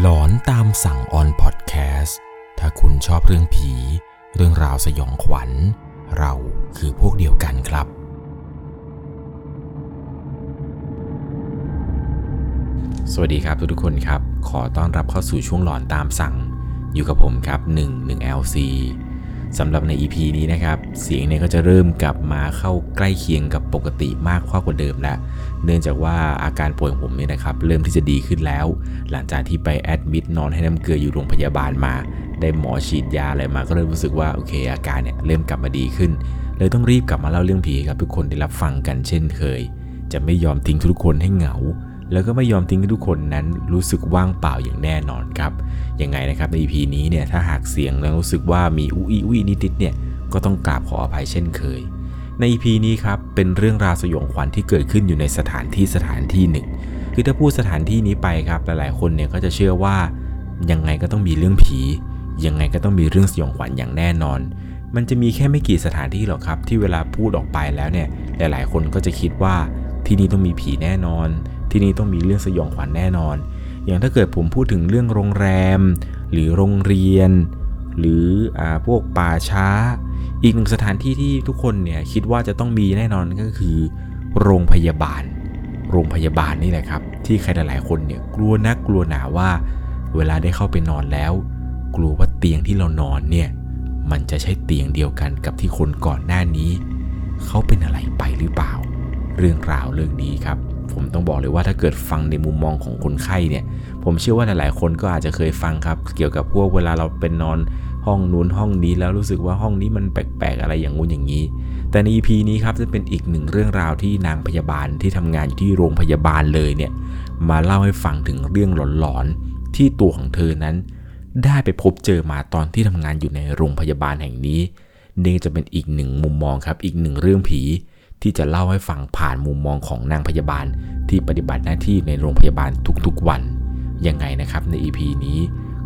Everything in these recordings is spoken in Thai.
หลอนตามสั่งออนพอดแคสต์ถ้าคุณชอบเรื่องผีเรื่องราวสยองขวัญเราคือพวกเดียวกันครับสวัสดีครับทุกคนครับขอต้อนรับเข้าสู่ช่วงหลอนตามสั่งอยู่กับผมครับnuenglc สำหรับใน EP นี้นะครับเสียงเนี่ยก็จะเริ่มกลับมาเข้าใกล้เคียงกับปกติมากกว่าเดิมแล้วเนื่องจากว่าอาการป่วยของผมเนี่ยนะครับเริ่มที่จะดีขึ้นแล้วหลังจากที่ไปแอดมิดนอนให้น้ำเกลืออยู่โรงพยาบาลมาได้หมอฉีดยาอะไรมาก็เริ่มรู้สึกว่าโอเคอาการเนี่ยเริ่มกลับมาดีขึ้นเลยต้องรีบกลับมาเล่าเรื่องผีให้กับทุกคนได้รับฟังกันเช่นเคยจะไม่ยอมทิ้งทุกคนให้เหงาแล้วก็ไม่ยอมทิ้งให้ทุกคนนั้นรู้สึกว่างเปล่าอย่างแน่นอนครับยังไงนะครับใน EP นี้เนี่ยถ้าหากเสียงแล้วรู้สึกว่ามีอุ้ยนิดเนี่ยก็ต้องกราบขออภัยเช่นเคยใน EP นี้ครับเป็นเรื่องราวสยองขวัญที่เกิดขึ้นอยู่ในสถานที่หนึ่งคือถ้าพูดสถานที่นี้ไปครับหลายๆคนเนี่ยก็จะเชื่อว่ายังไงก็ต้องมีเรื่องผียังไงก็ต้องมีเรื่องสยองขวัญอย่างแน่นอนมันจะมีแค่ไม่กี่สถานที่หรอกครับที่เวลาพูดออกไปแล้วเนี่ยหลายๆคนก็จะคิดว่าที่นี่ต้องมีผีแน่นอนที่นี่ต้องมีเรื่องสยองขวัญแน่นอนอย่างถ้าเกิดผมพูดถึงเรื่องโรงแรมหรือโรงเรียนหรือพวกป่าช้าอีกหนึ่งสถานที่ที่ทุกคนเนี่ยคิดว่าจะต้องมีแน่นอนก็คือโรงพยาบาลนี่แหละครับที่ใครหลายๆคนเนี่ยกลัวนักกลัวหนาว่าเวลาได้เข้าไปนอนแล้วกลัวว่าเตียงที่เรานอนเนี่ยมันจะใช่เตียงเดียวกันกับที่คนก่อนหน้านี้เขาเป็นอะไรไปหรือเปล่าเรื่องราวเรื่องนี้ครับผมต้องบอกเลยว่าถ้าเกิดฟังในมุมมองของคนไข้เนี่ยผมเชื่อว่าหลายๆคนก็อาจจะเคยฟังครับเกี่ยวกับพวกเวลาเราเป็นนอนห้องนู้นห้องนี้แล้วรู้สึกว่าห้องนี้มันแปลกๆอะไรอย่างงู้นอย่างนี้แต่ใน EP นี้ครับจะเป็นอีกหนึ่งเรื่องราวที่นางพยาบาลที่ทำงานอยู่ที่โรงพยาบาลเลยเนี่ยมาเล่าให้ฟังถึงเรื่องหลอนๆที่ตัวของเธอนั้นได้ไปพบเจอมาตอนที่ทำงานอยู่ในโรงพยาบาลแห่งนี้นี่จะเป็นอีกหนึ่งมุมมองครับอีกหนึ่งเรื่องผีที่จะเล่าให้ฟังผ่านมุมมองของนางพยาบาลที่ปฏิบัติหน้าที่ในโรงพยาบาลทุกๆวันยังไงนะครับใน EP นี้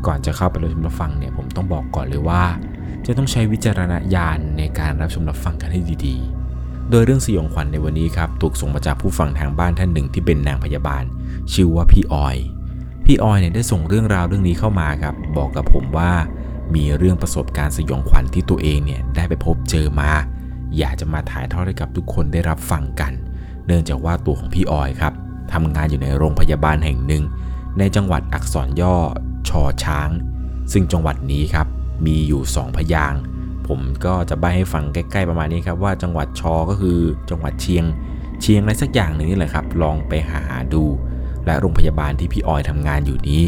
ก่อนจะเข้าไปรับชมรับฟังเนี่ยผมต้องบอกก่อนเลยว่าจะต้องใช้วิจารณญาณในการรับชมรับฟังกันให้ดีๆโดยเรื่องสยองขวัญในวันนี้ครับถูกส่งมาจากผู้ฟังทางบ้านท่านหนึ่งที่เป็นนางพยาบาลชื่อว่าพี่ออยเนี่ยได้ส่งเรื่องราวเรื่องนี้เข้ามาครับบอกกับผมว่ามีเรื่องประสบการณ์สยองขวัญที่ตัวเองเนี่ยได้ไปพบเจอมาอยากจะมาถ่ายทอดให้กับทุกคนได้รับฟังกันเนื่องจากว่าตัวของพี่ออยครับทำงานอยู่ในโรงพยาบาลแห่งหนึ่งในจังหวัดอักษรย่อชอช้างซึ่งจังหวัดนี้ครับมีอยู่2พยางค์ผมก็จะใบ้ให้ฟังใกล้ๆประมาณนี้ครับว่าจังหวัดชอก็คือจังหวัดเชียงอะไรสักอย่างหนึ่งนี่แหละครับลองไปหาดูและโรงพยาบาลที่พี่ออยทำงานอยู่นี้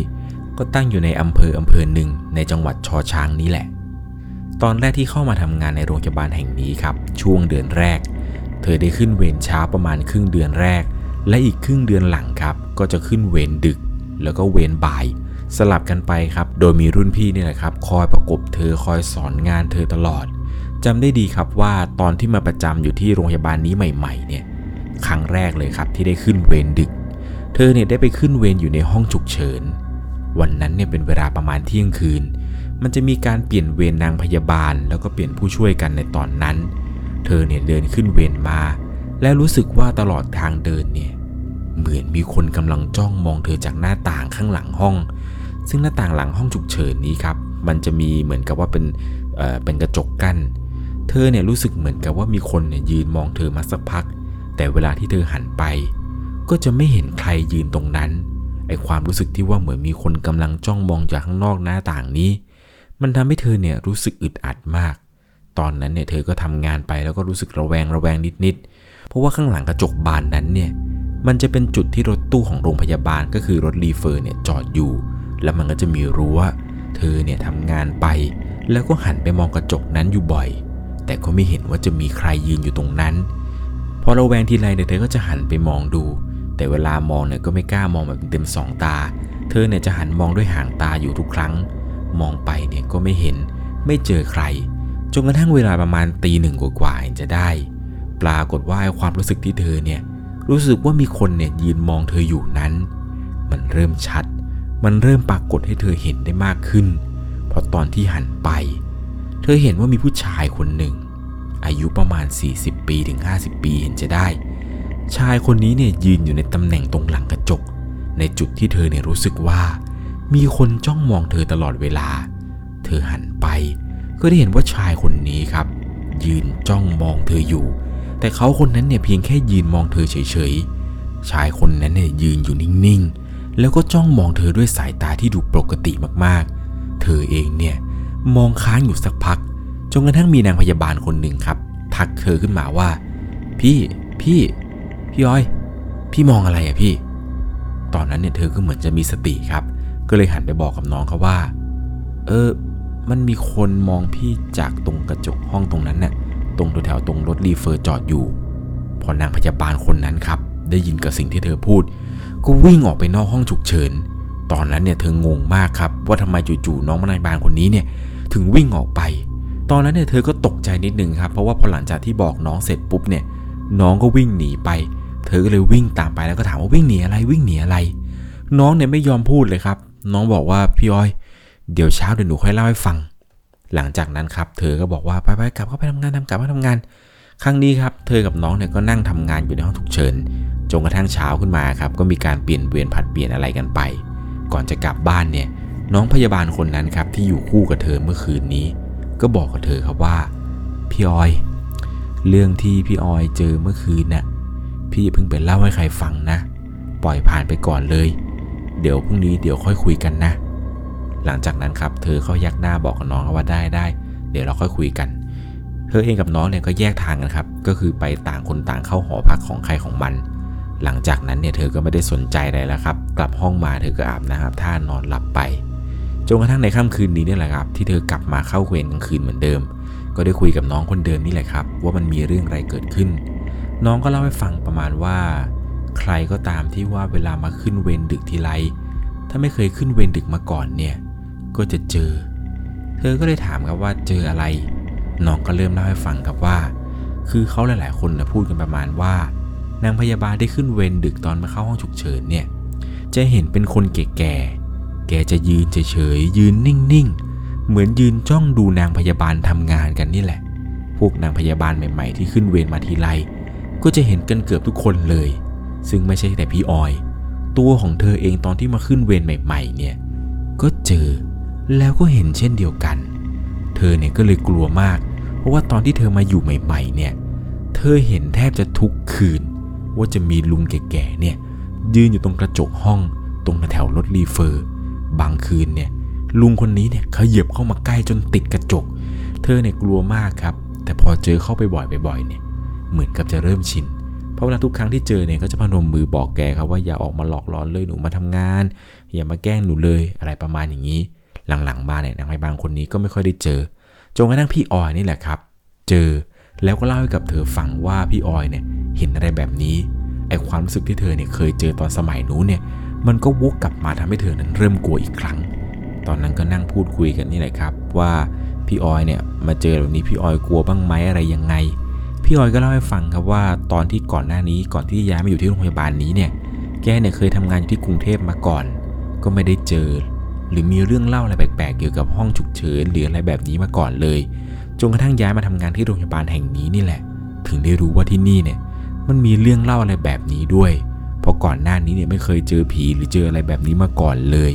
ก็ตั้งอยู่ในอำเภอหนึ่งในจังหวัดชอช้างนี้แหละตอนแรกที่เข้ามาทำงานในโรงพยาบาลแห่งนี้ครับช่วงเดือนแรกเธอได้ขึ้นเวรเช้าประมาณครึ่งเดือนแรกและอีกครึ่งเดือนหลังครับก็จะขึ้นเวรดึกแล้วก็เวรบ่ายสลับกันไปครับโดยมีรุ่นพี่นี่แหละครับคอยประกบเธอคอยสอนงานเธอตลอดจำได้ดีครับว่าตอนที่มาประจำอยู่ที่โรงพยาบาลนี้ใหม่ๆเนี่ยครั้งแรกเลยครับที่ได้ขึ้นเวรดึกเธอเนี่ยได้ไปขึ้นเวรอยู่ในห้องฉุกเฉินวันนั้นเนี่ยเป็นเวลาประมาณเที่ยงคืนมันจะมีการเปลี่ยนเวรนางพยาบาลแล้วก็เปลี่ยนผู้ช่วยกันในตอนนั้นเธอเนี่ยเดินขึ้นเวรมาและรู้สึกว่าตลอดทางเดินเนี่ยเหมือนมีคนกำลังจ้องมองเธอจากหน้าต่างข้างหลังห้องซึ่งหน้าต่างหลังห้องฉุกเฉินนี้ครับมันจะมีเหมือนกับว่าเป็นกระจกกั้นเธอเนี่ยรู้สึกเหมือนกับว่ามีคนเนี่ยยืนมองเธอมาสักพักแต่เวลาที่เธอหันไปก็จะไม่เห็นใครยืนตรงนั้นไอ้ความรู้สึกที่ว่าเหมือนมีคนกำลังจ้องมองจากข้างนอกหน้าต่างนี้มันทำให้เธอเนี่ยรู้สึกอึดอัดมากตอนนั้นเนี่ยเธอก็ทำงานไปแล้วก็รู้สึกระแวงนิดๆเพราะว่าข้างหลังกระจกบานนั้นเนี่ยมันจะเป็นจุดที่รถตู้ของโรงพยาบาลก็คือรถรีเฟอร์เนี่ยจอดอยู่แล้วมันก็จะมีรั้วเธอเนี่ยทำงานไปแล้วก็หันไปมองกระจกนั้นอยู่บ่อยแต่ก็ไม่เห็นว่าจะมีใครยืนอยู่ตรงนั้นพอระแวงทีไรเนี่ยเธอก็จะหันไปมองดูแต่เวลามองเนี่ยก็ไม่กล้ามองแบบเต็มสองตาเธอเนี่ยจะหันมองด้วยหางตาอยู่ทุกครั้งมองไปเนี่ยก็ไม่เห็นไม่เจอใครจนกระทั่งเวลาประมาณ 1:00 กว่าๆจะได้ปรากฏว่าความรู้สึกที่เธอเนี่ยรู้สึกว่ามีคนเนี่ยยืนมองเธออยู่นั้นมันเริ่มชัดมันเริ่มปรากฏให้เธอเห็นได้มากขึ้นพอตอนที่หันไปเธอเห็นว่ามีผู้ชายคนหนึ่งอายุประมาณ40ปีถึง50ปีเห็นจะได้ชายคนนี้เนี่ยยืนอยู่ในตำแหน่งตรงหลังกระจกในจุดที่เธอเนี่ยรู้สึกว่า มีคนจ้องมองเธอตลอดเวลาเธอหันไปก็ได้เห็นว่าชายคนนี้ครับยืนจ้องมองเธออยู่แต่เขาคนนั้นเนี่ยเพียงแค่ยืนมองเธอเฉยๆชายคนนั้นเนี่ยยืนอยู่นิ่งๆแล้วก็จ้องมองเธอด้วยสายตาที่ดูปกติมากๆเธอเองเนี่ยมองค้างอยู่สักพักจนกระทั่งมีนางพยาบาลคนหนึ่งครับทักเธอขึ้นมาว่าพี่อ้อยพี่มองอะไรอะพี่ตอนนั้นเนี่ยเธอก็เหมือนจะมีสติครับก็เลยหันไปบอกกับน้องเขาว่ามันมีคนมองพี่จากตรงกระจกห้องตรงนั้นน่ะตรงแถวตรงรถรีเฟอร์จอดอยู่พอนางพยาบาลคนนั้นครับได้ยินกับสิ่งที่เธอพูดก็วิ่งออกไปนอกห้องฉุกเฉินตอนนั้นเนี่ยเธองงมากครับว่าทำไมจู่ๆน้องพยาบาลคนนี้เนี่ยถึงวิ่งออกไปตอนนั้นเนี่ยเธอก็ตกใจนิดนึงครับเพราะว่าพอหลังจากที่บอกน้องเสร็จปุ๊บเนี่ยน้องก็วิ่งหนีไปเธอก็เลยวิ่งตามไปแล้วก็ถามว่าวิ่งหนีอะไรน้องเนี่ยไม่ยอมพูดเลยครับน้องบอกว่าพี่อ้อยเดี๋ยวเช้าเดี๋ยวหนูค่อยเล่าให้ฟังหลังจากนั้นครับเธอก็บอกว่าไปๆกลับเข้าไปทำงานครั้งนี้ครับเธอกับน้องเนี่ยก็นั่งทำงานอยู่ในห้องฉุกเฉินจนกระทั่งเช้าขึ้นมาครับก็มีการเปลี่ยนเวรผัดเปลี่ยนอะไรกันไปก่อนจะกลับบ้านเนี่ยน้องพยาบาลคนนั้นครับที่อยู่คู่กับเธอเมื่อคืนนี้ก็บอกกับเธอครับว่าพี่ออยเรื่องที่พี่ออยเจอเมื่อคืนน่ะพี่เพิ่งไปเล่าให้ใครฟังนะปล่อยผ่านไปก่อนเลยเดี๋ยวพรุ่งนี้เดี๋ยวค่อยคุยกันนะหลังจากนั้นครับเธอเขายักหน้าบอกกับน้องว่าได้เดี๋ยวเราค่อยคุยกันเธอเองกับน้องเนี่ยก็แยกทางกันครับก็คือไปต่างคนต่างเข้าหอพักของใครของมันหลังจากนั้นเนี่ยเธอก็ไม่ได้สนใจอะไรแล้วครับกลับห้องมาเธอก็อาบน้ำอาบท่านอนหลับไปจนกระทั่งในค่ำคืนนี้นี่แหละครับที่เธอกลับมาเข้าเวรกลางคืนเหมือนเดิมก็ได้คุยกับน้องคนเดิมนี่แหละครับว่ามันมีเรื่องอะไรเกิดขึ้นน้องก็เล่าให้ฟังประมาณว่าใครก็ตามที่ว่าเวลามาขึ้นเวรดึกทีไรถ้าไม่เคยขึ้นเวรดึกมาก่อนเนี่ยก็จะเจอเธอก็เลยถามครับว่าเจออะไรน้องก็เริ่มเล่าให้ฟังครับว่าคือเขาหลายๆคนนะพูดกันประมาณว่านางพยาบาลได้ขึ้นเวรดึกตอนมาเข้าห้องฉุกเฉินเนี่ยจะเห็นเป็นคนแกจะยืนเฉยๆยืนนิ่งๆเหมือนยืนจ้องดูนางพยาบาลทำงานกันนี่แหละพวกนางพยาบาลใหม่ๆที่ขึ้นเวรมาทีไรก็จะเห็นกันเกือบทุกคนเลยซึ่งไม่ใช่แต่พี่ออยตัวของเธอเองตอนที่มาขึ้นเวรใหม่ๆเนี่ยก็เจอแล้วก็เห็นเช่นเดียวกันเธอเนี่ยก็เลยกลัวมากเพราะว่าตอนที่เธอมาอยู่ใหม่ๆเนี่ยเธอเห็นแทบจะทุกคืนว่าจะมีลุงแก่ๆเนี่ยยืนอยู่ตรงกระจกห้องตรงแถวรถรีเฟอร์บางคืนเนี่ยลุงคนนี้เนี่ยเขยิบเข้ามาใกล้จนติดกระจกเธอเนี่ยกลัวมากครับแต่พอเจอเข้าไปบ่อยๆเนี่ยเหมือนกับจะเริ่มชินเพราะเวลาทุกครั้งที่เจอเนี่ยก็จะพนมมือบอกแกครับว่าอย่าออกมาหลอกล่อเลยหนูมาทำงานอย่ามาแกล้งหนูเลยอะไรประมาณอย่างนี้หลังๆมาเนี่ยนางพยาบาลคนนี้ก็ไม่ค่อยได้เจอจนกระทั่งพี่ออยนี่แหละครับเจอแล้วก็เล่าให้กับเธอฟังว่าพี่ออยเนี่ยเห็นอะไรแบบนี้ไอ้ความรู้สึกที่เธอเนี่ยเคยเจอตอนสมัยนู้นเนี่ยมันก็วกกลับมาทำให้เธอนั้นเริ่มกลัวอีกครั้งตอนนั้นก็นั่งพูดคุยกันนี่แหละครับว่าพี่ออยเนี่ยมาเจอแบบนี้พี่ออยกลัวบ้างไหมอะไรยังไงพี่ออยก็เล่าให้ฟังครับว่าตอนที่ก่อนหน้านี้ก่อนที่ย้ายมาอยู่ที่โรงพยาบาลนี้เนี่ยแกเนี่ยเคยทำงานอยู่ที่กรุงเทพมาก่อนก็ไม่ได้เจอหรือมีเรื่องเล่าอะไรแปลกๆเกี่ยวกับห้องฉุกเฉินหรืออะไรแบบนี้มาก่อนเลยจนกระทั่งย้ายมาทำงานที่โรงพยาบาลแห่งนี้นี่แหละถึงได้รู้ว่าที่นี่เนี่ยมันมีเรื่องเล่าอะไรแบบนี้ด้วยเพราะก่อนหน้านี้เนี่ยไม่เคยเจอผีหรือเจออะไรแบบนี้มาก่อนเลย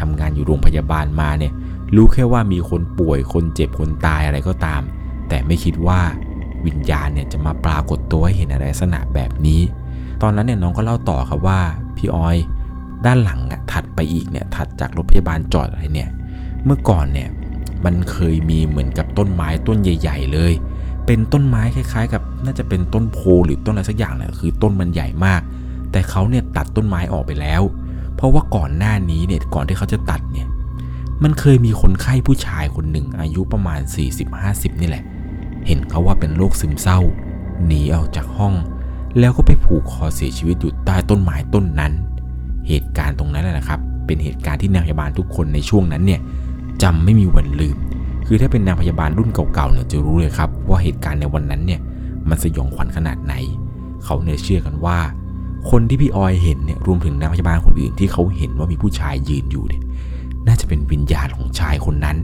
ทำงานอยู่โรงพยาบาลมาเนี่ยรู้แค่ว่ามีคนป่วยคนเจ็บคนตายอะไรก็ตามแต่ไม่คิดว่าวิญญาณเนี่ยจะมาปรากฏตัวให้เห็นอะไรลักษณะแบบนี้ตอนนั้นเนี่ยน้องก็เล่าต่อครับว่าพี่ออยด้านหลังอ่ะถัดไปอีกเนี่ยถัดจากรถพยาบาลจอดอะไรเนี่ยเมื่อก่อนเนี่ยมันเคยมีเหมือนกับต้นไม้ต้นใหญ่ๆเลยเป็นต้นไม้คล้ายๆกับน่าจะเป็นต้นโพหรือต้นอะไรสักอย่างแหละคือต้นมันใหญ่มากแต่เขาเนี่ยตัดต้นไม้ออกไปแล้วเพราะว่าก่อนหน้านี้เนี่ยก่อนที่เขาจะตัดเนี่ยมันเคยมีคนไข้ผู้ชายคนหนึ่งอายุประมาณ 40-50 นี่แหละเห็นเขาว่าเป็นโรคซึมเศร้าหนีออกจากห้องแล้วก็ไปผูกคอเสียชีวิตอยู่ใต้ต้นไม้ต้นนั้นเหตุการณ์ตรงนั้นแหละนะครับเป็นเหตุการณ์ที่นางพยาบาลทุกคนในช่วงนั้นเนี่ยจำไม่มีวันลืมคือถ้าเป็นนางพยาบาลรุ่นเก่าๆเนี่ยจะรู้เลยครับว่าเหตุการณ์ในวันนั้นเนี่ยมันสยองขวัญขนาดไหนเขาเนี่ยเชื่อกันว่าคนที่พี่ออยเห็นเนี่ยรวมถึงนางพยาบาลคนอื่นที่เขาเห็นว่ามีผู้ชายยืนอยู่เนี่ยน่าจะเป็นวิญญาณของชายคนนั้น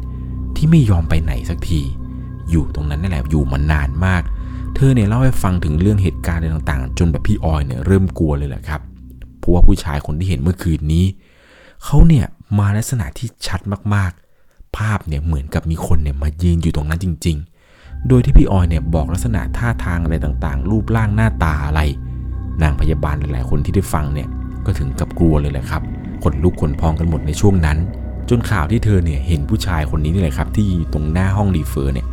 ที่ไม่ยอมไปไหนสักทีอยู่ตรงนั้นนั่นแหละอยู่มานานมากเธอเนี่ยเล่าให้ฟังถึงเรื่องเหตุการณ์อะไรต่างๆจนแบบพี่ออยเนี่ยเริ่มกลัวเลยแหละครับเพราะว่าผู้ชายคนที่เห็นเมื่อคืนนี้ เขาเนี่ยมาลักษณะที่ชัดมากๆภาพเนี่ยเหมือนกับมีคนเนี่ยมายืนอยู่ตรงนั้นจริงๆโดยที่พี่ออยเนี่ยบอกลักษณะท่าทางอะไรต่างๆรูปร่างหน้าตาอะไรนางพยาบาลหลายๆคนที่ได้ฟังเนี่ยก็ถึงกับกลัวเลยแหละครับขนลุกขนพองกันหมดในช่วงนั้นจนข่าวที่เธอเนี่ยเห็นผู้ชายคนนี้นี่แหละครับที่ตรงหน้าห้องรีเฟอร์เนี่ย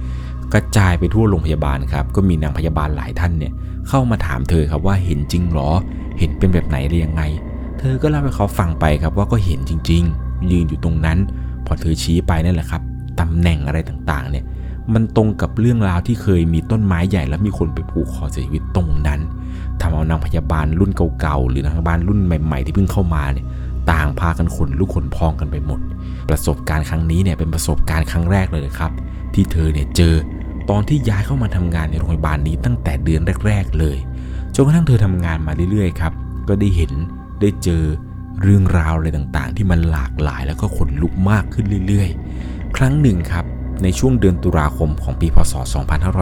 กระจายไปทั่วโรงพยาบาลครับก็มีนางพยาบาลหลายท่านเนี่ยเข้ามาถามเธอครับว่าเห็นจริงหรอเห็นเป็นแบบไหนอะไรยังไงเธอก็เล่าให้เขาฟังไปครับว่าก็เห็นจริงๆยืนอยู่ตรงนั้นพอเธอชี้ไปนั่นแหละครับตำแหน่งอะไรต่างๆเนี่ยมันตรงกับเรื่องราวที่เคยมีต้นไม้ใหญ่แล้วมีคนไปผูกคอเสียชีวิตตรงนั้นทำเอานางพยาบาลรุ่นเก่าๆหรือนางพยาบาลรุ่นใหม่ๆที่เพิ่งเข้ามาเนี่ยต่างพากันขนลุกขนพองกันไปหมดประสบการณ์ครั้งนี้เนี่ยเป็นประสบการณ์ครั้งแรกเลยครับที่เธอเนี่ยเจอตอนที่ย้ายเข้ามาทำงานในโรงพยาบาลนี้ตั้งแต่เดือนแรกๆเลยจนกระทั่งเธอทำงานมาเรื่อยๆครับก็ได้เห็นได้เจอเรื่องราวอะไรต่างๆที่มันหลากหลายแล้วก็ขนลุกมากขึ้นเรื่อยๆครั้งหนึ่งครับในช่วงเดือนตุลาคมของปีพ.ศ.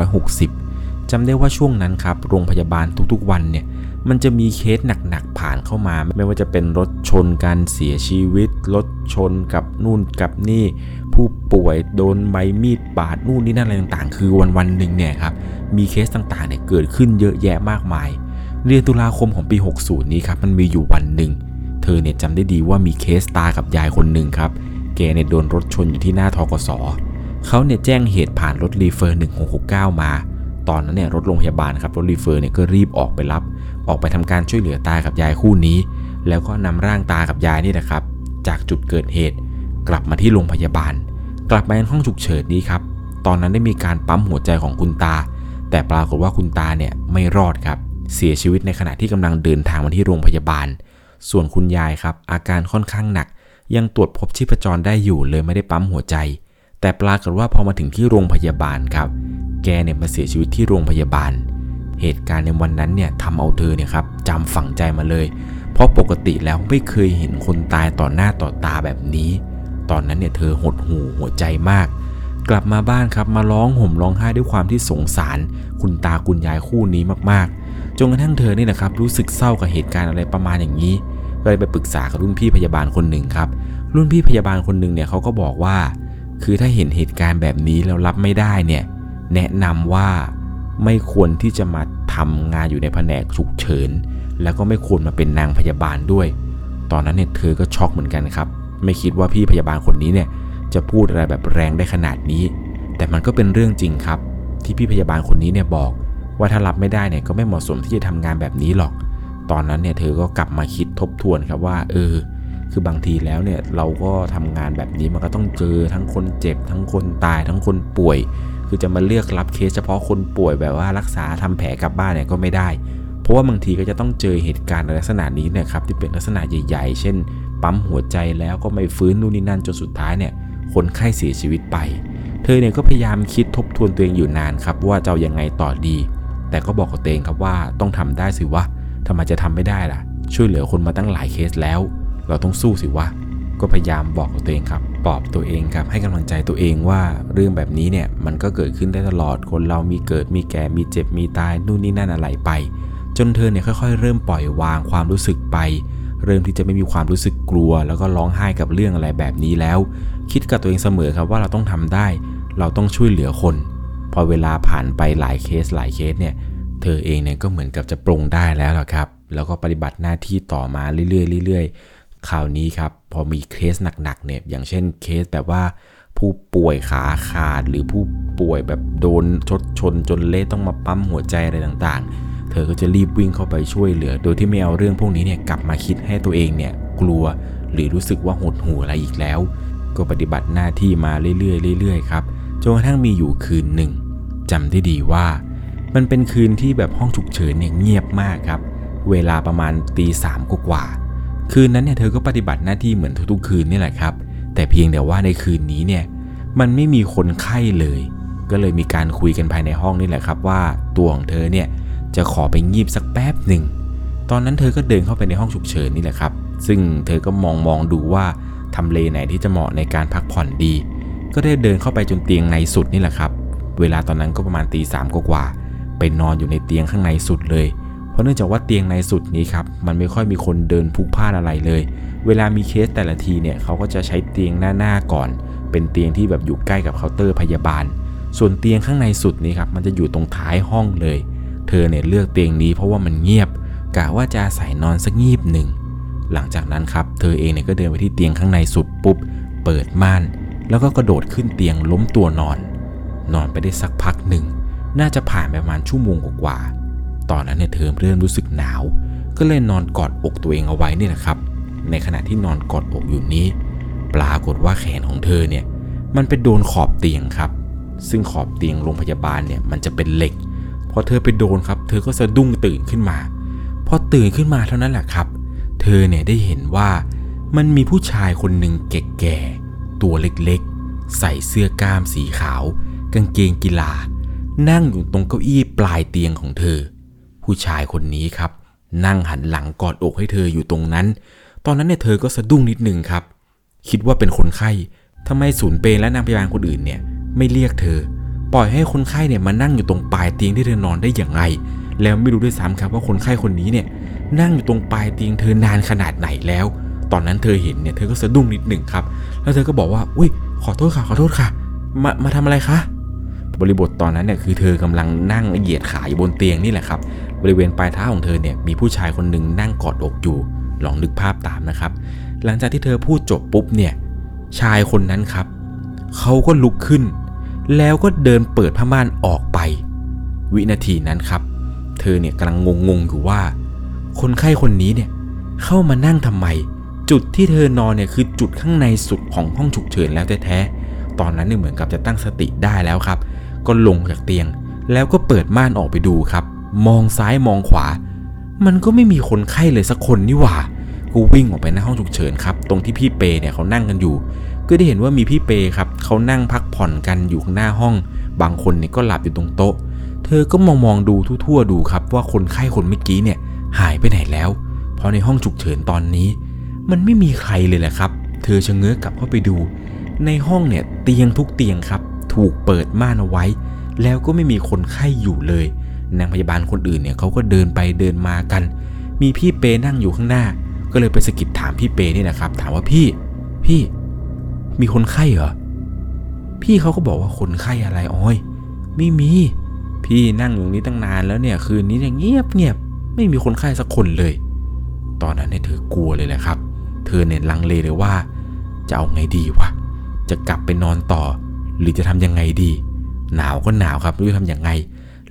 2560จำได้ว่าช่วงนั้นครับโรงพยาบาลทุกๆวันเนี่ยมันจะมีเคสหนักๆผ่านเข้ามาไม่ว่าจะเป็นรถชนการเสียชีวิตรถชนกับนู่นกับนี่ผู้ป่วยโดนใบมีดบาดนู่นนี่นั่นอะไรต่างๆคือวันๆหนึ่งเนี่ยครับมีเคสต่างๆเนี่ยเกิดขึ้นเยอะแยะมากมายเดือนตุลาคมของปี60นี้ครับมันมีอยู่วันหนึ่งเธอเนี่ยจำได้ดีว่ามีเคสตากับยายคนหนึ่งครับแกเนี่ยโดนรถชนอยู่ที่หน้าธกส.เขาเนี่ยแจ้งเหตุผ่านรถรีเฟอร์1669มาตอนนั้นเนี่ยรถโรงพยาบาลครับรถรีเฟอร์เนี่ยก็รีบออกไปรับออกไปทำการช่วยเหลือตากับยายคู่นี้แล้วก็นำร่างตากับยายนี่นะครับจากจุดเกิดเหตุกลับมาที่โรงพยาบาลกลับมาในห้องฉุกเฉินนี้ครับตอนนั้นได้มีการปั๊มหัวใจของคุณตาแต่ปรากฏว่าคุณตาเนี่ยไม่รอดครับเสียชีวิตในขณะที่กำลังเดินทางมาที่โรงพยาบาลส่วนคุณยายครับอาการค่อนข้างหนักยังตรวจพบชีพจรได้อยู่เลยไม่ได้ปั๊มหัวใจแต่ปรากฏว่าพอมาถึงที่โรงพยาบาลครับแกเนี่ยมาเสียชีวิตที่โรงพยาบาลเหตุการณ์ในวันนั้นเนี่ยทำเอาเธอเนี่ยครับจำฝังใจมาเลยเพราะปกติแล้วไม่เคยเห็นคนตายต่อหน้าต่อตาแบบนี้ตอนนั้นเนี่ยเธอหดหู่หัวใจมากกลับมาบ้านครับมาร้องห่มร้องไห้ด้วยความที่สงสารคุณตาคุณยายคู่นี้มากๆจนกระทั่งเธอนี่แหละครับรู้สึกเศร้ากับเหตุการณ์อะไรประมาณอย่างนี้ก็เลยไปปรึกษากับรุ่นพี่พยาบาลคนหนึ่งครับรุ่นพี่พยาบาลคนหนึ่งเนี่ยเขาก็บอกว่าคือถ้าเห็นเหตุการณ์แบบนี้แล้วรับไม่ได้เนี่ยแนะนำว่าไม่ควรที่จะมาทำงานอยู่ในแผนกฉุกเฉินแล้วก็ไม่ควรมาเป็นนางพยาบาลด้วยตอนนั้นเนี่ยเธอก็ช็อกเหมือนกันครับไม่คิดว่าพี่พยาบาลคนนี้เนี่ยจะพูดอะไรแบบแรงได้ขนาดนี้แต่มันก็เป็นเรื่องจริงครับที่พี่พยาบาลคนนี้เนี่ยบอกว่าถ้ารับไม่ได้เนี่ยก็ไม่เหมาะสมที่จะทำงานแบบนี้หรอกตอนนั้นเนี่ยเธอก็กลับมาคิดทบทวนครับว่าคือบางทีแล้วเนี่ยเราก็ทำงานแบบนี้มันก็ต้องเจอทั้งคนเจ็บทั้งคนตายทั้งคนป่วยคือจะมาเลือกรับเคสเฉพาะคนป่วยแบบว่ารักษาทำแผลกลับบ้านเนี่ยก็ไม่ได้เพราะว่าบางทีก็จะต้องเจอเหตุการณ์ในลักษณะนี้เนี่ยครับที่เป็นลักษณะใหญ่ๆเช่นปั๊มหัวใจแล้วก็ไม่ฟื้นนู่นนี่นั่นจนสุดท้ายเนี่ยคนไข้เสียชีวิตไปเธอเนี่ยก็พยายามคิดทบทวนตัวเองอยู่นานครับว่าจะเอายังไงต่อดีแต่ก็บอกกับตัวเองครับว่าต้องทำได้สิวะทำไมจะทำไม่ได้ล่ะช่วยเหลือคนมาตั้งหลายเคสแล้วเราต้องสู้สิวะก็พยายามบอกกับตัวเองครับปลอบตัวเองครับให้กำลังใจตัวเองว่าเรื่องแบบนี้เนี่ยมันก็เกิดขึ้นได้ตลอดคนเรามีเกิดมีแก่มีเจ็บมีตายนู่นนี่นั่นอะไรไปจนเธอเนี่ยค่อยๆเริ่มปล่อยวางความรู้สึกไปเริ่มที่จะไม่มีความรู้สึกกลัวแล้วก็ร้องไห้กับเรื่องอะไรแบบนี้แล้วคิดกับตัวเองเสมอครับว่าเราต้องทำได้เราต้องช่วยเหลือคนพอเวลาผ่านไปหลายเคสเนี่ยเธอเองเนี่ยก็เหมือนกับจะปรงได้แล้วล่ะครับแล้วก็ปฏิบัติหน้าที่ต่อมาเรื่อยๆคราวนี้ครับพอมีเคสหนักๆเนี่ยอย่างเช่นเคสแบบว่าผู้ป่วยขาขาดหรือผู้ป่วยแบบโดนชนจนเละต้องมาปั๊มหัวใจอะไรต่างๆเธอก็จะรีบวิ่งเข้าไปช่วยเหลือโดยที่ไม่เอาเรื่องพวกนี้เนี่ยกลับมาคิดให้ตัวเองเนี่ยกลัวหรือรู้สึกว่าหดหู่อะไรอีกแล้วก็ปฏิบัติหน้าที่มาเรื่อยๆครับจนกระทั่งมีอยู่คืนหนึ่งจำได้ดีว่ามันเป็นคืนที่แบบห้องฉุกเฉินเนี่ยเงียบมากครับเวลาประมาณ 3:00 นกว่าคืนนั้นเนี่ยเธอก็ปฏิบัติหน้าที่เหมือนทุกๆคืนนี่แหละครับแต่เพียงแต่ว่าในคืนนี้เนี่ยมันไม่มีคนไข้เลยก็เลยมีการคุยกันภายในห้องนี่แหละครับว่าตัวของเธอเนี่ยจะขอไปงีบสักแป๊บหนึ่งตอนนั้นเธอก็เดินเข้าไปในห้องฉุกเฉินนี่แหละครับซึ่งเธอก็มองดูว่าทำเลไหนที่จะเหมาะในการพักผ่อนดีก็ได้เดินเข้าไปจนเตียงในสุดนี่แหละครับเวลาตอนนั้นก็ประมาณ 3:00 นกว่าไปนอนอยู่ในเตียงข้างในสุดเลย เพราะเนื่องจากว่าเตียงในสุดนี้ครับมันไม่ค่อยมีคนเดินพลุกพล่านอะไรเลยเวลามีเคสแต่ละทีเนี่ยเขาก็จะใช้เตียงหน้าก่อนเป็นเตียงที่แบบอยู่ใกล้กับเคาน์เตอร์พยาบาลส่วนเตียงข้างในสุดนี้ครับมันจะอยู่ตรงท้ายห้องเลยเธอเนี่ยเลือกเตียงนี้เพราะว่ามันเงียบกะว่าจะอาศัยนอนสักงีบหนึ่งหลังจากนั้นครับเธอเองเนี่ยก็เดินไปที่เตียงข้างในสุดปุ๊บเปิดม่านแล้วก็กระโดดขึ้นเตียงล้มตัวนอนไปได้สักพักหนึ่งน่าจะผ่านประมาณชั่วโมงกว่าๆตอนนั้นเนี่ยเธอเริ่มรู้สึกหนาวก็เลยนอนกอดอกตัวเองเอาไว้นี่แหละครับในขณะที่นอนกอดอกอยู่นี้ปรากฏว่าแขนของเธอเนี่ยมันไปโดนขอบเตียงครับซึ่งขอบเตียงโรงพยาบาลเนี่ยมันจะเป็นเหล็กพอเธอไปโดนครับเธอก็สะดุ้งตื่นขึ้นมาพอตื่นขึ้นมาเท่านั้นแหละครับเธอเนี่ยได้เห็นว่ามันมีผู้ชายคนหนึ่งแก่ๆตัวเล็กๆใส่เสื้อกล้ามสีขาวกางเกงกีฬานั่งอยู่ตรงเก้าอี้ปลายเตียงของเธอผู้ชายคนนี้ครับนั่งหันหลังกอดอกให้เธออยู่ตรงนั้นตอนนั้นเนี่ยเธอก็สะดุ้งนิดนึงครับคิดว่าเป็นคนไข้ทำไมศูนย์เปรย์และนางพยาบาลคนอื่นเนี่ยไม่เรียกเธอปล่อยให้คนไข้เนี่ยมานั่งอยู่ตรงปลายเตียงที่เธอนอนได้อย่างไรแล้วไม่รู้ด้วยซ้ำครับว่าคนไข้คนนี้เนี่ยนั่งอยู่ตรงปลายเตียงเธอนานขนาดไหนแล้วตอนนั้นเธอเห็นเนี่ยเธอก็สะดุ้งนิดหนึ่งครับแล้วเธอก็บอกว่าอุ้ยขอโทษค่ะมาทำอะไรคะบริบทตอนนั้นเนี่ยคือเธอกำลังนั่งเหยียดขาอยู่บนเตียงนี่แหละครับบริเวณปลายเท้าของเธอเนี่ยมีผู้ชายคนหนึ่งนั่งกอดอกอยู่ลองนึกภาพตามนะครับหลังจากที่เธอพูดจบปุ๊บเนี่ยชายคนนั้นครับเขาก็ลุกขึ้นแล้วก็เดินเปิดผ้าม่านออกไปวินาทีนั้นครับเธอเนี่ยกำลังงงอยู่ว่าคนไข้คนนี้เนี่ยเข้ามานั่งทำไมจุดที่เธอนอนเนี่ยคือจุดข้างในสุดของห้องฉุกเฉินแล้วแท้ๆตอนนั้นเนี่ยเหมือนกับจะตั้งสติได้แล้วครับก็ลงจากเตียงแล้วก็เปิดม่านออกไปดูครับมองซ้ายมองขวามันก็ไม่มีคนไข้เลยสักคนนี่หว่ากูวิ่งออกไปหน้าห้องฉุกเฉินครับตรงที่พี่เปเนี่ยเขานั่งกันอยู่ก็ได้เห็นว่ามีพี่เปครับเขานั่งพักผ่อนกันอยู่ข้างหน้าห้องบางคนเนี่ยก็หลับอยู่ตรงโต๊ะเธอก็มองดูทั่วๆดูครับว่าคนไข้คนเมื่อกี้เนี่ยหายไปไหนแล้วเพราะในห้องฉุกเฉินตอนนี้มันไม่มีใครเลยแหละครับเธอชะเง้อกลับเข้าไปดูในห้องเนี่ยเตียงทุกเตียงครับถูกเปิดม่านเอาไว้แล้วก็ไม่มีคนไข้อยู่เลยนางพยาบาลคนอื่นเนี่ยเขาก็เดินไปเดินมากันมีพี่เปนั่งอยู่ข้างหน้าก็เลยไปสะกิดถามพี่เปนี่นะครับถามว่าพี่มีคนไข้เหรอพี่เขาก็บอกว่าคนไข้อะไรอ้อยไม่มีพี่นั่งอยู่นี้ตั้งนานแล้วเนี่ยคืนนี้เนี่ยเงียบไม่มีคนไข้สักคนเลยตอนนั้นเนี่ยเธอกลัวเลยแหละครับเธอเนี่ยลังเลเลยว่าจะเอาไงดีวะจะกลับไปนอนต่อหรือจะทำยังไงดีหนาวก็หนาวครับไม่รู้ทำยังไง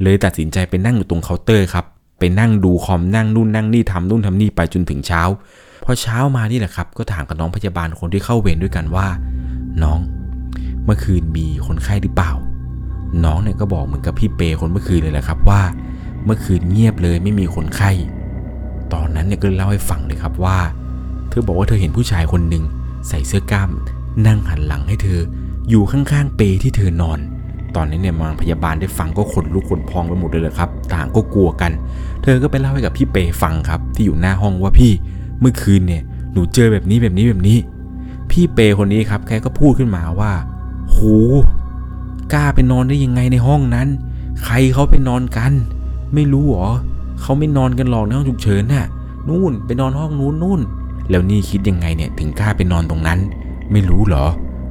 เลยตัดสินใจไปนั่งอยู่ตรงเคาน์เตอร์ครับไปนั่งดูคอมนั่งนู่นนั่งนี่ทำนู่นทำนี่ไปจนถึงเช้าพอเช้ามานี่แหละครับก็ถามกับน้องพยาบาลคนที่เข้าเวรด้วยกันว่าน้องเมื่อคืนมีคนไข้หรือเปล่าน้องเนี่ยก็บอกเหมือนกับพี่เปคนเมื่อคืนเลยแหละครับว่าเมื่อคืนเงียบเลยไม่มีคนไข้ตอนนั้นเนี่ยก็เล่าให้ฟังเลยครับว่าเธอบอกว่าเธอเห็นผู้ชายคนหนึ่งใส่เสื้อกล้ามนั่งหันหลังให้เธออยู่ข้างๆเปที่เธอนอนตอนนี้เนี่ยนางพยาบาลได้ฟังก็ขนลุกขนพองไปหมดเลยแหละครับต่างก็กลัวกันเธอก็ไปเล่าให้กับพี่เปฟังครับที่อยู่หน้าห้องว่าพี่เมื่อคืนเนี่ยหนูเจอแบบนี้พี่เปคนนี้ครับแกก็พูดขึ้นมาว่าโหกล้าไปนอนได้ยังไงในห้องนั้นใครเขาไปนอนกันไม่รู้หรอเขาไม่นอนกันหรอกในห้องฉุกเฉินน่ะนู่นไปนอนห้องนู่นแล้วนี่คิดยังไงเนี่ยถึงกล้าไปนอนตรงนั้นไม่รู้หรอ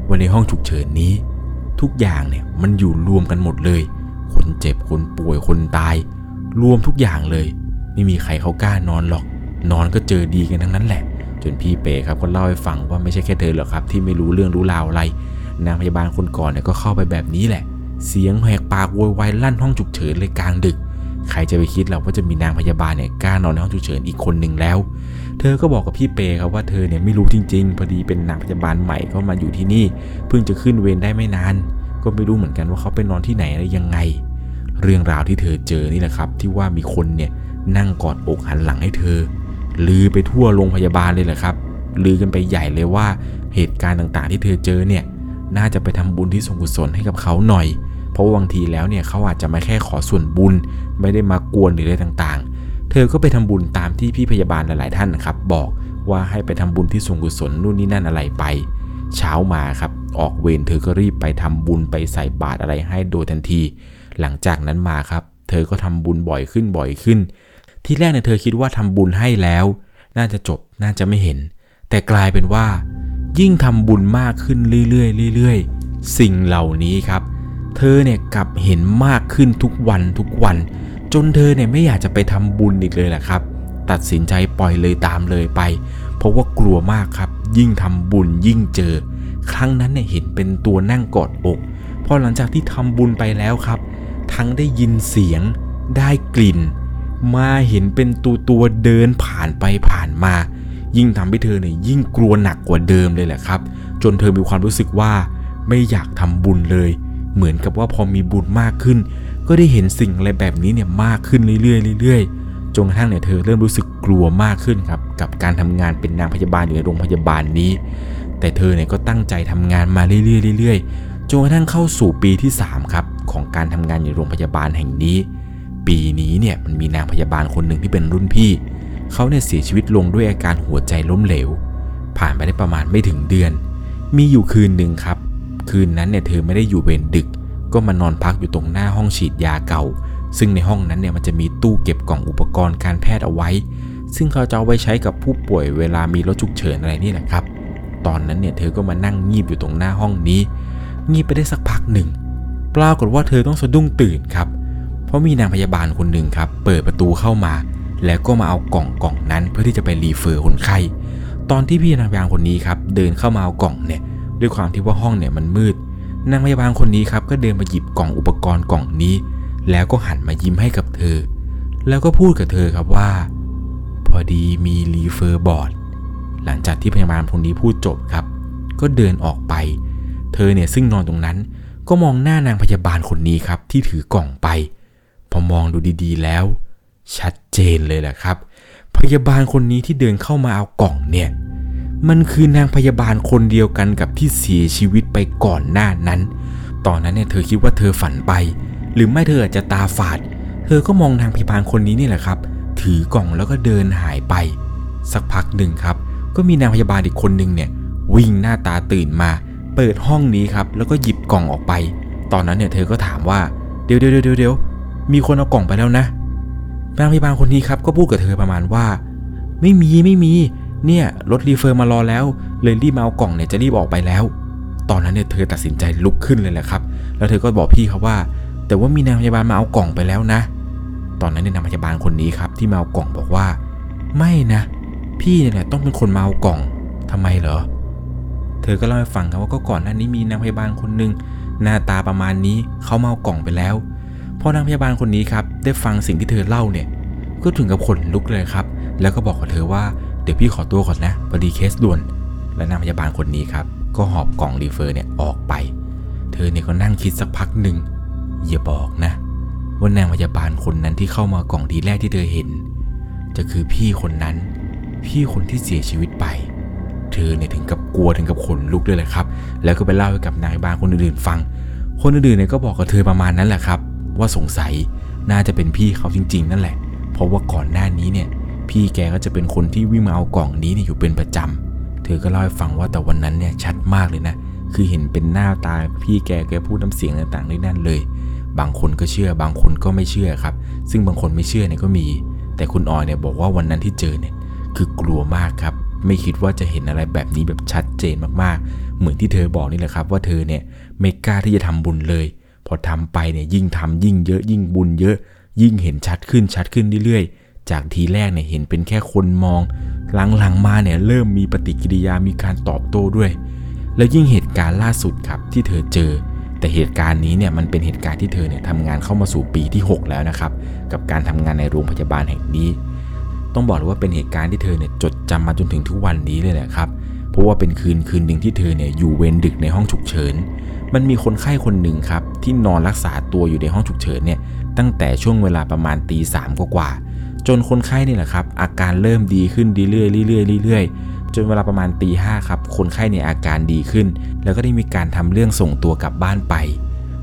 ว่าในห้องฉุกเฉินนี้ทุกอย่างเนี่ยมันอยู่รวมกันหมดเลยคนเจ็บคนป่วยคนตายรวมทุกอย่างเลยไม่มีใครเขากล้านอนหรอกนอนก็เจอดีกันทั้งนั้นแหละจนพี่เป๋ครับก็เล่าให้ฟังว่าไม่ใช่แค่เธอหรอกครับที่ไม่รู้เรื่องรู้ราวอะไรนางพยาบาลคนก่อนเนี่ยก็เข้าไปแบบนี้แหละเสียงแหกปากโวยวายลั่นห้องฉุกเฉินเลยกลางดึกใครจะไปคิดเราว่าจะมีนางพยาบาลเนี่ยกล้านอนในห้องฉุกเฉินอีกคนนึงแล้วเธอก็บอกกับพี่เปครับว่าเธอเนี่ยไม่รู้จริงๆพอดีเป็นนางพยาบาลใหม่เข้ามาอยู่ที่นี่เพิ่งจะขึ้นเวรได้ไม่นานก็ไม่รู้เหมือนกันว่าเขาไปนอนที่ไหนอะไรยังไงเรื่องราวที่เธอเจอนี่แหละครับที่ว่ามีคนเนี่ยนั่งกอดอกหันหลังให้เธอลือไปทั่วโรงพยาบาลเลยแหละครับลือกันไปใหญ่เลยว่าเหตุการณ์ต่างๆที่เธอเจอเนี่ยน่าจะไปทำบุญที่ส่วนกุศลให้กับเขาหน่อยเพราะบางทีแล้วเนี่ยเขาอาจจะมาแค่ขอส่วนบุญไม่ได้มากวนหรืออะไรต่างๆเธอก็ไปทำบุญตามที่พี่พยาบาลหลายๆท่านนะครับบอกว่าให้ไปทำบุญที่ส่วนกุศลนู่นนี่นั่นอะไรไปเช้ามาครับออกเวรเธอก็รีบไปทำบุญไปใส่บาตรอะไรให้โดยทันทีหลังจากนั้นมาครับเธอก็ทำบุญบ่อยขึ้น ที่แรกเนี่ยเธอคิดว่าทำบุญให้แล้วน่าจะจบน่าจะไม่เห็นแต่กลายเป็นว่ายิ่งทำบุญมากขึ้นเรื่อยๆสิ่งเหล่านี้ครับเธอเนี่ยกลับเห็นมากขึ้นทุกวันจนเธอเนี่ยไม่อยากจะไปทำบุญอีกเลยแหละครับตัดสินใจปล่อยเลยตามเลยไปเพราะว่ากลัวมากครับยิ่งทำบุญยิ่งเจอครั้งนั้นเนี่ยเห็นเป็นตัวนั่งกอดอกพอหลังจากที่ทำบุญไปแล้วครับทั้งได้ยินเสียงได้กลิ่นมาเห็นเป็นตัวเดินผ่านไปผ่านมายิ่งทำให้เธอเนี่ยยิ่งกลัวหนักกว่าเดิมเลยแหละครับจนเธอมีความรู้สึกว่าไม่อยากทำบุญเลยเหมือนกับว่าพอมีบุญมากขึ้นก็ได้เห็นสิ่งอะไรแบบนี้เนี่ยมากขึ้นเรื่อยๆจนกระทั่งเนี่ยเธอเริ่มรู้สึกกลัวมากขึ้นครับกับการทำงานเป็นนางพยาบาลอยู่ในโรงพยาบาลนี้แต่เธอเนี่ยก็ตั้งใจทำงานมาเรื่อยๆจนกระทั่งเข้าสู่ปีที่3ครับของการทำงานอยู่โรงพยาบาลแห่งนี้ปีนี้เนี่ยมันมีนางพยาบาลคนหนึ่งที่เป็นรุ่นพี่เขาเนี่ยเสียชีวิตลงด้วยอาการหัวใจล้มเหลวผ่านไปได้ประมาณไม่ถึงเดือนมีอยู่คืนหนึ่งครับคืนนั้นเนี่ยเธอไม่ได้อยู่เวรดึกก็มานอนพักอยู่ตรงหน้าห้องฉีดยาเก่าซึ่งในห้องนั้นเนี่ยมันจะมีตู้เก็บกล่องอุปกรณ์การแพทย์เอาไว้ซึ่งเขาจะเอาไว้ใช้กับผู้ป่วยเวลามีรถฉุกเฉินอะไรนี่แหละครับตอนนั้นเนี่ยเธอก็มานั่งงีบอยู่ตรงหน้าห้องนี้งีบไปได้สักพักหนึ่งปรากฏว่าเธอต้องสะดุ้งตื่นครับเพราะมีนางพยาบาลคนหนึ่งครับเปิดประตูเข้ามาแล้วก็มาเอากล่องนั้นเพื่อที่จะไปรีเฟอร์คนไข้ตอนที่พี่นางพยาบาลคนนี้ครับเดินเข้ามาเอากล่องเนี่ยด้วยความที่ว่าห้องเนี่ยมันมืดนางพยาบาลคนนี้ครับก็เดินมาหยิบกล่องอุปกรณ์กล่องนี้แล้วก็หันมายิ้มให้กับเธอแล้วก็พูดกับเธอครับว่าพอดีมีรีเฟอร์บอร์ดหลังจากที่พยาบาลคนนี้พูดจบครับก็เดินออกไปเธอเนี่ยซึ่งนอนตรงนั้นก็มองหน้านางพยาบาลคนนี้ครับที่ถือกล่องไปพอมองดูดีๆแล้วชัดเจนเลยแหละครับพยาบาลคนนี้ที่เดินเข้ามาเอากล่องเนี่ยมันคือนางพยาบาลคนเดียวกันกับที่เสียชีวิตไปก่อนหน้านั้นตอนนั้นเนี่ยเธอคิดว่าเธอฝันไปหรือไม่เธออาจจะตาฝาดเธอก็มองนางพยาบาลคนนี้นี่แหละครับถือกล่องแล้วก็เดินหายไปสักพักหนึ่งครับก็มีนางพยาบาลอีกคนนึงเนี่ยวิ่งหน้าตาตื่นมาเปิดห้องนี้ครับแล้วก็หยิบกล่องออกไปตอนนั้นเนี่ยเธอก็ถามว่าเดี๋ยวมีคนเอากล่องไปแล้วนะนางพยาบาลคนนี้ครับก็พูดกับเธอประมาณว่าไม่มีเนี่ยรถรีเฟอร์มารอแล้วเลยรีบมาเอากล่องเนี่ยจะรีบออกไปแล้วตอนนั้นเนี่ยเธอตัดสินใจลุกขึ้นเลยแหละครับแล้วเธอก็บอกพี่เขาว่าแต่ว่ามีนางพยาบาลมาเอากล่องไปแล้วนะตอนนั้นเนี่ยนางพยาบาลคนนี้ครับที่มาเอากล่องบอกว่าไม่นะพี่เนี่ยต้องเป็นคนมาเอากล่องทำไมเหรอเธอก็เล่าให้ฟังครับว่าก็ก่อนหน้านี้มีนางพยาบาลคนนึงหน้าตาประมาณนี้เขามาเอากล่องไปแล้วพอนางพยาบาลคนนี้ครับได้ฟังสิ่งที่เธอเล่าเนี่ยก็ถึงกับขนลุกเลยครับแล้วก็บอกกับเธอว่าเดี๋ยวพี่ขอตัวก่อนนะพอดีเคสด่วนและนางพยาบาลคนนี้ครับก็หอบกล่องรีเฟอร์เนี่ยออกไปเธอเนี่ยก็นั่งคิดสักพักหนึ่งอย่าบอกนะว่านางพยาบาลคนนั้นที่เข้ามากล่องทีแรกที่เธอเห็นจะคือพี่คนนั้นพี่คนที่เสียชีวิตไปเธอเนี่ยถึงกับกลัวถึงกับขนลุกเลยแหละครับแล้วก็ไปเล่าให้กับนางพยาบาลคนอื่นๆฟังคนอื่นๆเนี่ยก็บอกกับเธอประมาณนั้นแหละครับว่าสงสัยน่าจะเป็นพี่เขาจริงๆนั่นแหละเพราะว่าก่อนหน้านี้เนี่ยพี่แกก็จะเป็นคนที่วิ่งมาเอากล่องนี้เนี่ยอยู่เป็นประจำเธอก็เล่าให้ฟังว่าแต่วันนั้นเนี่ยชัดมากเลยนะคือเห็นเป็นหน้าตาพี่แกพูดน้ำเสียงต่างๆด้วยนั่นเลยบางคนก็เชื่อบางคนก็ไม่เชื่อครับซึ่งบางคนไม่เชื่อเนี่ยก็มีแต่คุณออยเนี่ยบอกว่าวันนั้นที่เจอเนี่ยคือกลัวมากครับไม่คิดว่าจะเห็นอะไรแบบนี้แบบชัดเจนมากๆเหมือนที่เธอบอกนี่แหละครับว่าเธอเนี่ยไม่กล้าที่จะทำบุญเลยพอทำไปเนี่ยยิ่งทำยิ่งเยอะยิ่งบุญเยอะยิ่งเห็นชัดขึ้นเรื่อยๆจากทีแรกเนี่ยเห็นเป็นแค่คนมองหลังๆมาเนี่ยเริ่มมีปฏิกิริยามีการตอบโต้ด้วยแล้วยิ่งเหตุการณ์ล่าสุดครับที่เธอเจอแต่เหตุการณ์นี้เนี่ยมันเป็นเหตุการณ์ที่เธอเนี่ยทำงานเข้ามาสู่ปีที่6แล้วนะครับกับการทำงานในโรงพยาบาลแห่งนี้ต้องบอกเลยว่าเป็นเหตุการณ์ที่เธอเนี่ยจดจำมาจนถึงทุกวันนี้เลยแหละครับเพราะว่าเป็นคืนหนึ่งที่เธอเนี่ยอยู่เวรดึกในห้องฉุกเฉินมันมีคนไข้คนหนึ่งครับที่นอนรักษาตัวอยู่ในห้องฉุกเฉินเนี่ยตั้งแต่ช่วงเวลาประมาณ 3:00 กว่าจนคนไข้นี่แหละครับอาการเริ่มดีขึ้นเรื่อยๆจนเวลาประมาณ 5:00 ครับคนไข้เนี่ยอาการดีขึ้นแล้วก็ได้มีการทำเรื่องส่งตัวกลับบ้านไป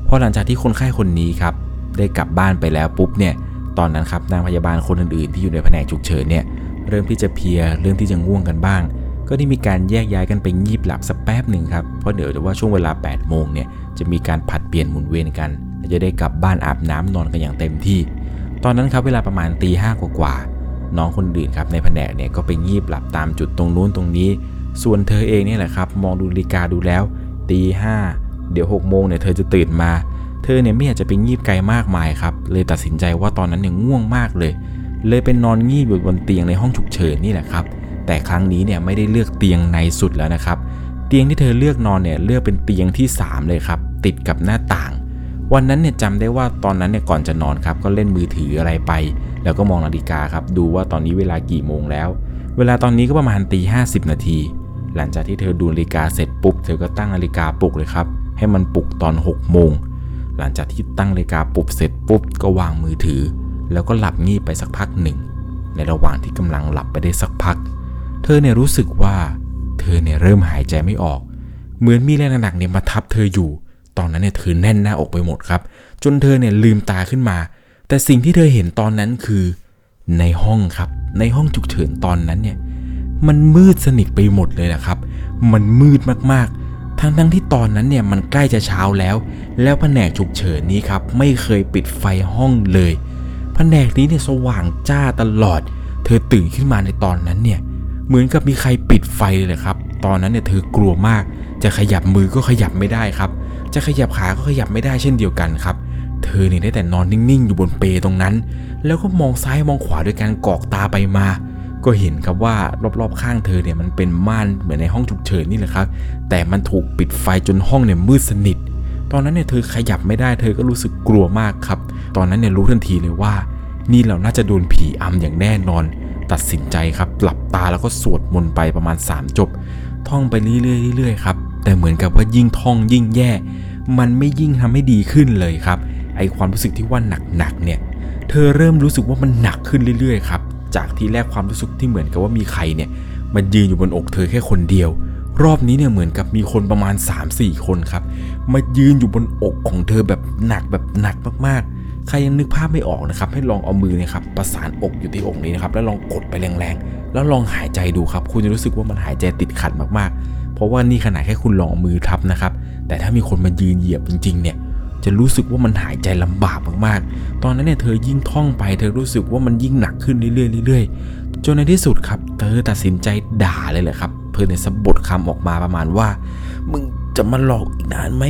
พอหลังจากที่คนไข้คนนี้ครับได้กลับบ้านไปแล้วปุ๊บเนี่ยตอนนั้นครับนางพยาบาลคนอื่นๆที่อยู่ในแผนกฉุกเฉินเนี่ยเริ่มที่จะเพลียเริ่มที่จะง่วงกันบ้างก็ได้มีการแยกย้ายกันไปงีบหลับสักแป๊บหนึ่งครับเพราะเดี๋ยวว่าช่วงเวลา 8:00 นเนี่ยจะมีการผัดเปลี่ยนหมุนเวียนกันและจะได้กลับบ้านอาบน้ำนอนกันอย่างเต็มที่ ตอนนั้นครับเวลาประมาณตีห้ากว่าๆน้องคนอื่นครับในแผนกเนี่ยก็ไปงีบหลับตามจุดตรงนู้นตรงนี้ส่วนเธอเองเนี่ยแหละครับมองดูนาฬิกาดูแล้วตีห้าเดี๋ยว6โมงเนี่ยเธอจะตื่นมาเธอเนี่ยไม่อยากจะไปงีบไกลมากมายครับเลยตัดสินใจว่าตอนนั้นเนี่ยง่วงมากเลยเป็นนอนงีบอยู่บนเตียงในห้องฉุกเฉินนี่แหละครับแต่ครั้งนี้เนี่ยไม่ได้เลือกเตียงในสุดแล้วนะครับเตียงที่เธอเลือกนอนเนี่ยเลือกเป็นเตียงที่3เลยครับติดกับหน้าต่างวันนั้นเนี่ยจำได้ว่าตอนนั้นเนี่ยก่อนจะนอนครับก็เล่นมือถืออะไรไปแล้วก็มองนาฬิกาครับดูว่าตอนนี้เวลากี่โมงแล้วเวลาตอนนี้ก็ประมาณตี50นาทีหลังจากที่เธอดูนาฬิกาเสร็จปุ๊บเธอก็ตั้งนาฬิกาปลุกเลยครับให้มันปลุกตอน6โมงหลังจากที่ตั้งนาฬิกาปลุกเสร็จปุ๊บก็วางมือถือแล้วก็หลับงีบไปสักพักหนึ่งในระหว่างที่กำลังหลับไปได้สักพักเธอเนี่ยรู้สึกว่าเธอเนี่ยเริ่มหายใจไม่ออกเหมือนมีแรงหนักเนี่ยมาทับเธออยู่ตอนนั้นเนี่ยเธอแน่นหน้าอกไปหมดครับจนเธอเนี่ยลืมตาขึ้นมาแต่สิ่งที่เธอเห็นตอนนั้นคือในห้องครับในห้องฉุกเฉินตอนนั้นเนี่ยมันมืดสนิทไปหมดเลยนะครับมันมืดมากๆทั้งที่ตอนนั้นเนี่ยมันใกล้จะเช้าแล้วแผนกฉุกเฉินนี้ครับไม่เคยปิดไฟห้องเลยแผนกนี้เนี่ยสว่างจ้าตลอดเธอตื่นขึ้นมาในตอนนั้นเนี่ยเหมือนกับมีใครปิดไฟเลยครับตอนนั้นเนี่ยเธอกลัวมากจะขยับมือก็ขยับไม่ได้ครับจะขยับขาก็ขยับไม่ได้เช่นเดียวกันครับเธอเนี่ยได้แต่นอนนิ่งๆอยู่บนเปตรงนั้นแล้วก็มองซ้ายมองขวาด้วยการกอกตาไปมาก็เห็นครับว่ารอบๆข้างเธอเนี่ยมันเป็นม่านเหมือนในห้องฉุกเฉินนี่แหละครับแต่มันถูกปิดไฟจนห้องเนี่ยมืดสนิทตอนนั้นเนี่ยเธอขยับไม่ได้เธอก็รู้สึกกลัวมากครับตอนนั้นเนี่ยรู้ทันทีเลยว่านี่เราน่าจะโดนผีอำอย่างแน่นอนตัดสินใจครับหลับตาแล้วก็สวดมนต์ไปประมาณ3จบท่องไปเรื่อยๆครับแต่เหมือนกับว่ายิ่งท่องยิ่งแย่มันไม่ยิ่งทำให้ดีขึ้นเลยครับไอความรู้สึกที่ว่าหนักๆเนี่ยเธอเริ่มรู้สึกว่ามันหนักขึ้นเรื่อยๆครับจากที่แรกความรู้สึกที่เหมือนกับว่ามีใครเนี่ยมันยืนอยู่บนอกเธอแค่คนเดียวรอบนี้เนี่ยเหมือนกับมีคนประมาณ 3-4 คนครับมายืนอยู่บนอกของเธอแบบหนักมากๆใครยังนึกภาพไม่ออกนะครับให้ลองเอามือเนี่ยครับประสานอกอยู่ที่อกนี้นะครับแล้วลองกดไปแรงๆแล้วลองหายใจดูครับคุณจะรู้สึกว่ามันหายใจติดขัดมากๆเพราะว่านี่ขนาดแค่คุณลองเอามือทับนะครับแต่ถ้ามีคนมายืนเหยียบจริงๆเนี่ยจะรู้สึกว่ามันหายใจลำบากมากๆตอนนั้นเนี่ยเธอยิ่งท่องไปเธอรู้สึกว่ามันยิ่งหนักขึ้นเรื่อยๆจนในที่สุดครับเธอตัดสินใจด่าเลยแหละครับเธอเนี่ยสะบัดคำออกมาประมาณว่ามึงจะมาหลอกอีกนานไหม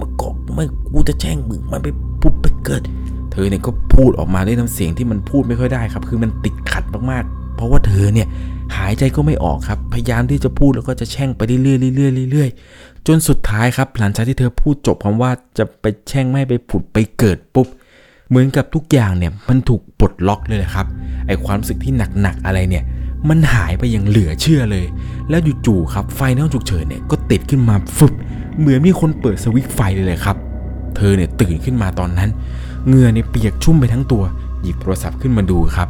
มากอกไม่กูจะแช่งมึงมันไปพุบไปเกิดเธอเนี่ยก็พูดออกมาด้วยน้ำเสียงที่มันพูดไม่ค่อยได้ครับคือมันติดขัดมากๆเพราะว่าเธอเนี่ยหายใจก็ไม่ออกครับพยายามที่จะพูดแล้วก็จะแช่งไปเรื่อยๆจนสุดท้ายครับหลังจากที่เธอพูดจบคำว่าจะไปแช่งไม่ไปผุดไปเกิดปุ๊บเหมือนกับทุกอย่างเนี่ยมันถูกปลดล็อกเลยนะครับไอ้ความรู้สึกที่หนักๆอะไรเนี่ยมันหายไปอย่างเหลือเชื่อเลยแล้วจู่ๆครับไฟในห้องฉุกเฉินเนี่ยก็ติดขึ้นมาฟึบเหมือนมีคนเปิดสวิตช์ไฟเลยครับเธอเนี่ยตื่นขึ้นมาตอนนั้นเหงื่อเนี่ยเปียกชุ่มไปทั้งตัวหยิบโทรศัพท์ขึ้นมาดูครับ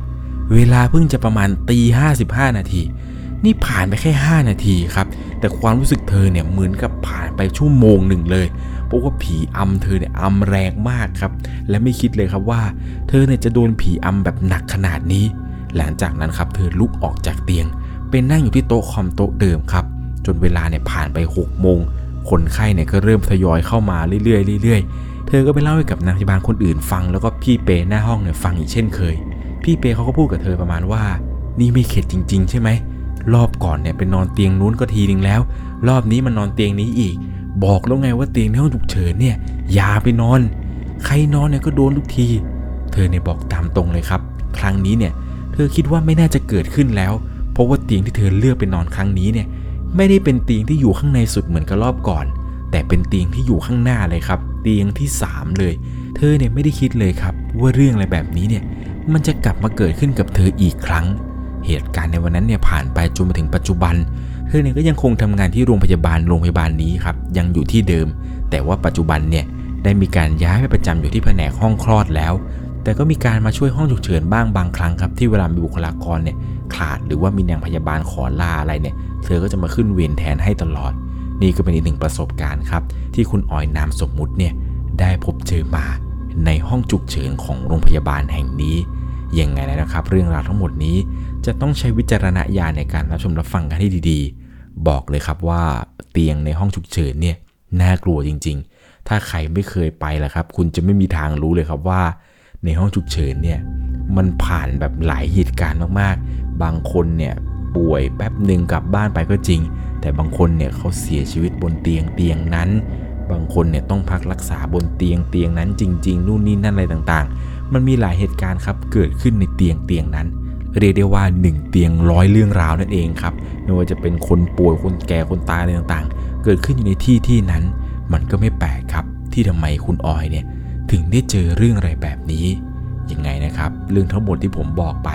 เวลาเพิ่งจะประมาณตี55นาทีนี่ผ่านไปแค่5นาทีครับแต่ความรู้สึกเธอเนี่ยเหมือนกับผ่านไปชั่วโมงหนึ่งเลยเพราะว่าผีอำเธอเนี่ยอำแรงมากครับและไม่คิดเลยครับว่าเธอเนี่ยจะโดนผีอำแบบหนักขนาดนี้หลังจากนั้นครับเธอลุกออกจากเตียงไปนั่งอยู่ที่โต๊ะคอมโต๊ะเดิมครับจนเวลาเนี่ยผ่านไป6โมงคนไข้เนี่ยก็เริ่มทยอยเข้ามาเรื่อยๆเธอก็ไปเล่าให้กับนางพยาบาลคนอื่นฟังแล้วก็พี่เปหน้าห้องเนี่ยฟังอีกเช่นเคยพี่เปเขาก็พูดกับเธอประมาณว่านี่ไม่เข็ดจริงๆใช่ไหมรอบก่อนเนี่ยไปนอนเตียงนู้นก็ทีนึงแล้วรอบนี้มันนอนเตียงนี้อีกบอกแล้วไงว่าเตียงในห้องฉุกเฉินเนี่ยอย่าไปนอนใครนอนเนี่ยก็โดนทุกทีเธอเนี่ยบอกตามตรงเลยครับครั้งนี้เนี่ยเธอคิดว่าไม่น่าจะเกิดขึ้นแล้วเพราะว่าเตียงที่เธอเลือกไปนอนครั้งนี้เนี่ยไม่ได้เป็นเตียงที่อยู่ข้างในสุดเหมือนกับรอบก่อนแต่เป็นเตียงที่อยู่ข้างหน้าเลยครับเตียงที่3เลยเธอเนี่ยไม่ได้คิดเลยครับว่าเรื่องอะไรแบบนี้เนี่ยมันจะกลับมาเกิดขึ้นกับเธออีกครั้งเหตุการณ์ในวันนั้นเนี่ยผ่านไปจนมาถึงปัจจุบันเธอเนี่ยก็ยังคงทำงานที่โรงพยาบาลนี้ครับยังอยู่ที่เดิมแต่ว่าปัจจุบันเนี่ยได้มีการย้ายไปประจำอยู่ที่แผนกห้องคลอดแล้วแต่ก็มีการมาช่วยห้องฉุกเฉินบ้างบางครั้งครับที่เวลามีบุคลากรเนี่ยขาดหรือว่ามีนางพยาบาลขอลาอะไรเนี่ยเธอก็จะมาขึ้นเวรแทนให้ตลอดนี่ก็เป็นอีกหนึ่งประสบการณ์ครับที่คุณออยนามสมมุติเนี่ยได้พบเจอมาในห้องฉุกเฉินของโรงพยาบาลแห่งนี้ยังไงนะครับเรื่องราวทั้งหมดนี้จะต้องใช้วิจารณญาณในการรับชมรับฟังกันให้ดีๆบอกเลยครับว่าเตียงในห้องฉุกเฉินเนี่ยน่ากลัวจริงๆถ้าใครไม่เคยไปล่ะครับคุณจะไม่มีทางรู้เลยครับว่า ในห้องฉุกเฉินเนี่ยมันผ่านแบบหลายเหตุการณ์มากๆบางคนเนี่ยป่วยแป๊บนึงกลับบ้านไปก็จริงแต่บางคนเนี่ยเขาเสียชีวิตบนเตียงนั้นบางคนเนี่ยต้องพักรักษาบนเตียงนั้นจริงๆนู่นนี่นั่นอะไรต่างๆมันมีหลายเหตุการณ์ครับเกิดขึ้นในเตียงนั้นเรียกได้ว่า1เตียงร้อยเรื่องราวนั่นเองครับไม่ว่าจะเป็นคนป่วยคนแก่คนตายอะไรต่างๆเกิดขึ้นอยู่ในที่นั้นมันก็ไม่แปลกครับที่ทำไมคุณออยเนี่ยถึงได้เจอเรื่องอะไรแบบนี้ยังไงนะครับเรื่องทั้งหมดที่ผมบอกไป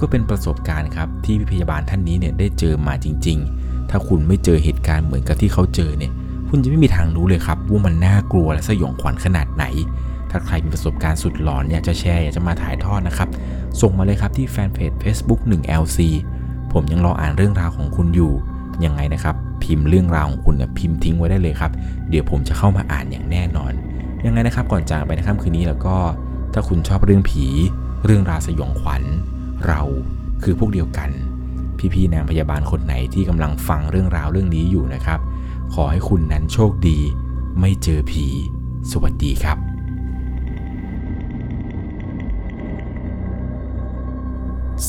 ก็เป็นประสบการณ์ครับที่พยาบาลท่านนี้เนี่ยได้เจอมาจริงๆถ้าคุณไม่เจอเหตุการณ์เหมือนกับที่เขาเจอเนี่ยคุณจะไม่มีทางรู้เลยครับว่ามันน่ากลัวและสยองขวัญขนาดไหนถ้าใครมีประสบการณ์สุดหลอนอยากจะแชร์อยากจะมาถ่ายทอดนะครับส่งมาเลยครับที่แฟนเพจ Facebook 1LC ผมยังรออ่านเรื่องราวของคุณอยู่ยังไงนะครับพิมพ์เรื่องราวของคุณเนี่ยพิมพ์ทิ้งไว้ได้เลยครับเดี๋ยวผมจะเข้ามาอ่านอย่างแน่นอนยังไงนะครับก่อนจากไปในค่ำคืนนี้แล้วก็ถ้าคุณชอบเรื่องผีเรื่องราวสยองขวัญเราคือพวกเดียวกันพี่ๆนางพยาบาลคนไหนที่กำลังฟังเรื่องราวเรื่องนี้อยู่นะครับขอให้คุณนั้นโชคดีไม่เจอผีสวัสดีครับ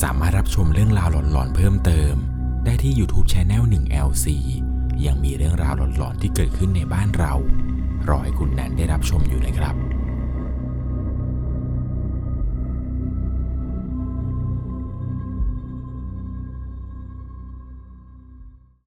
สามารถรับชมเรื่องราวหลอนๆเพิ่มเติมได้ที่ YouTube Channel 1LC ยังมีเรื่องราวหลอนๆที่เกิดขึ้นในบ้านเรารอให้คุณนั้นได้รับชมอยู่นะครับ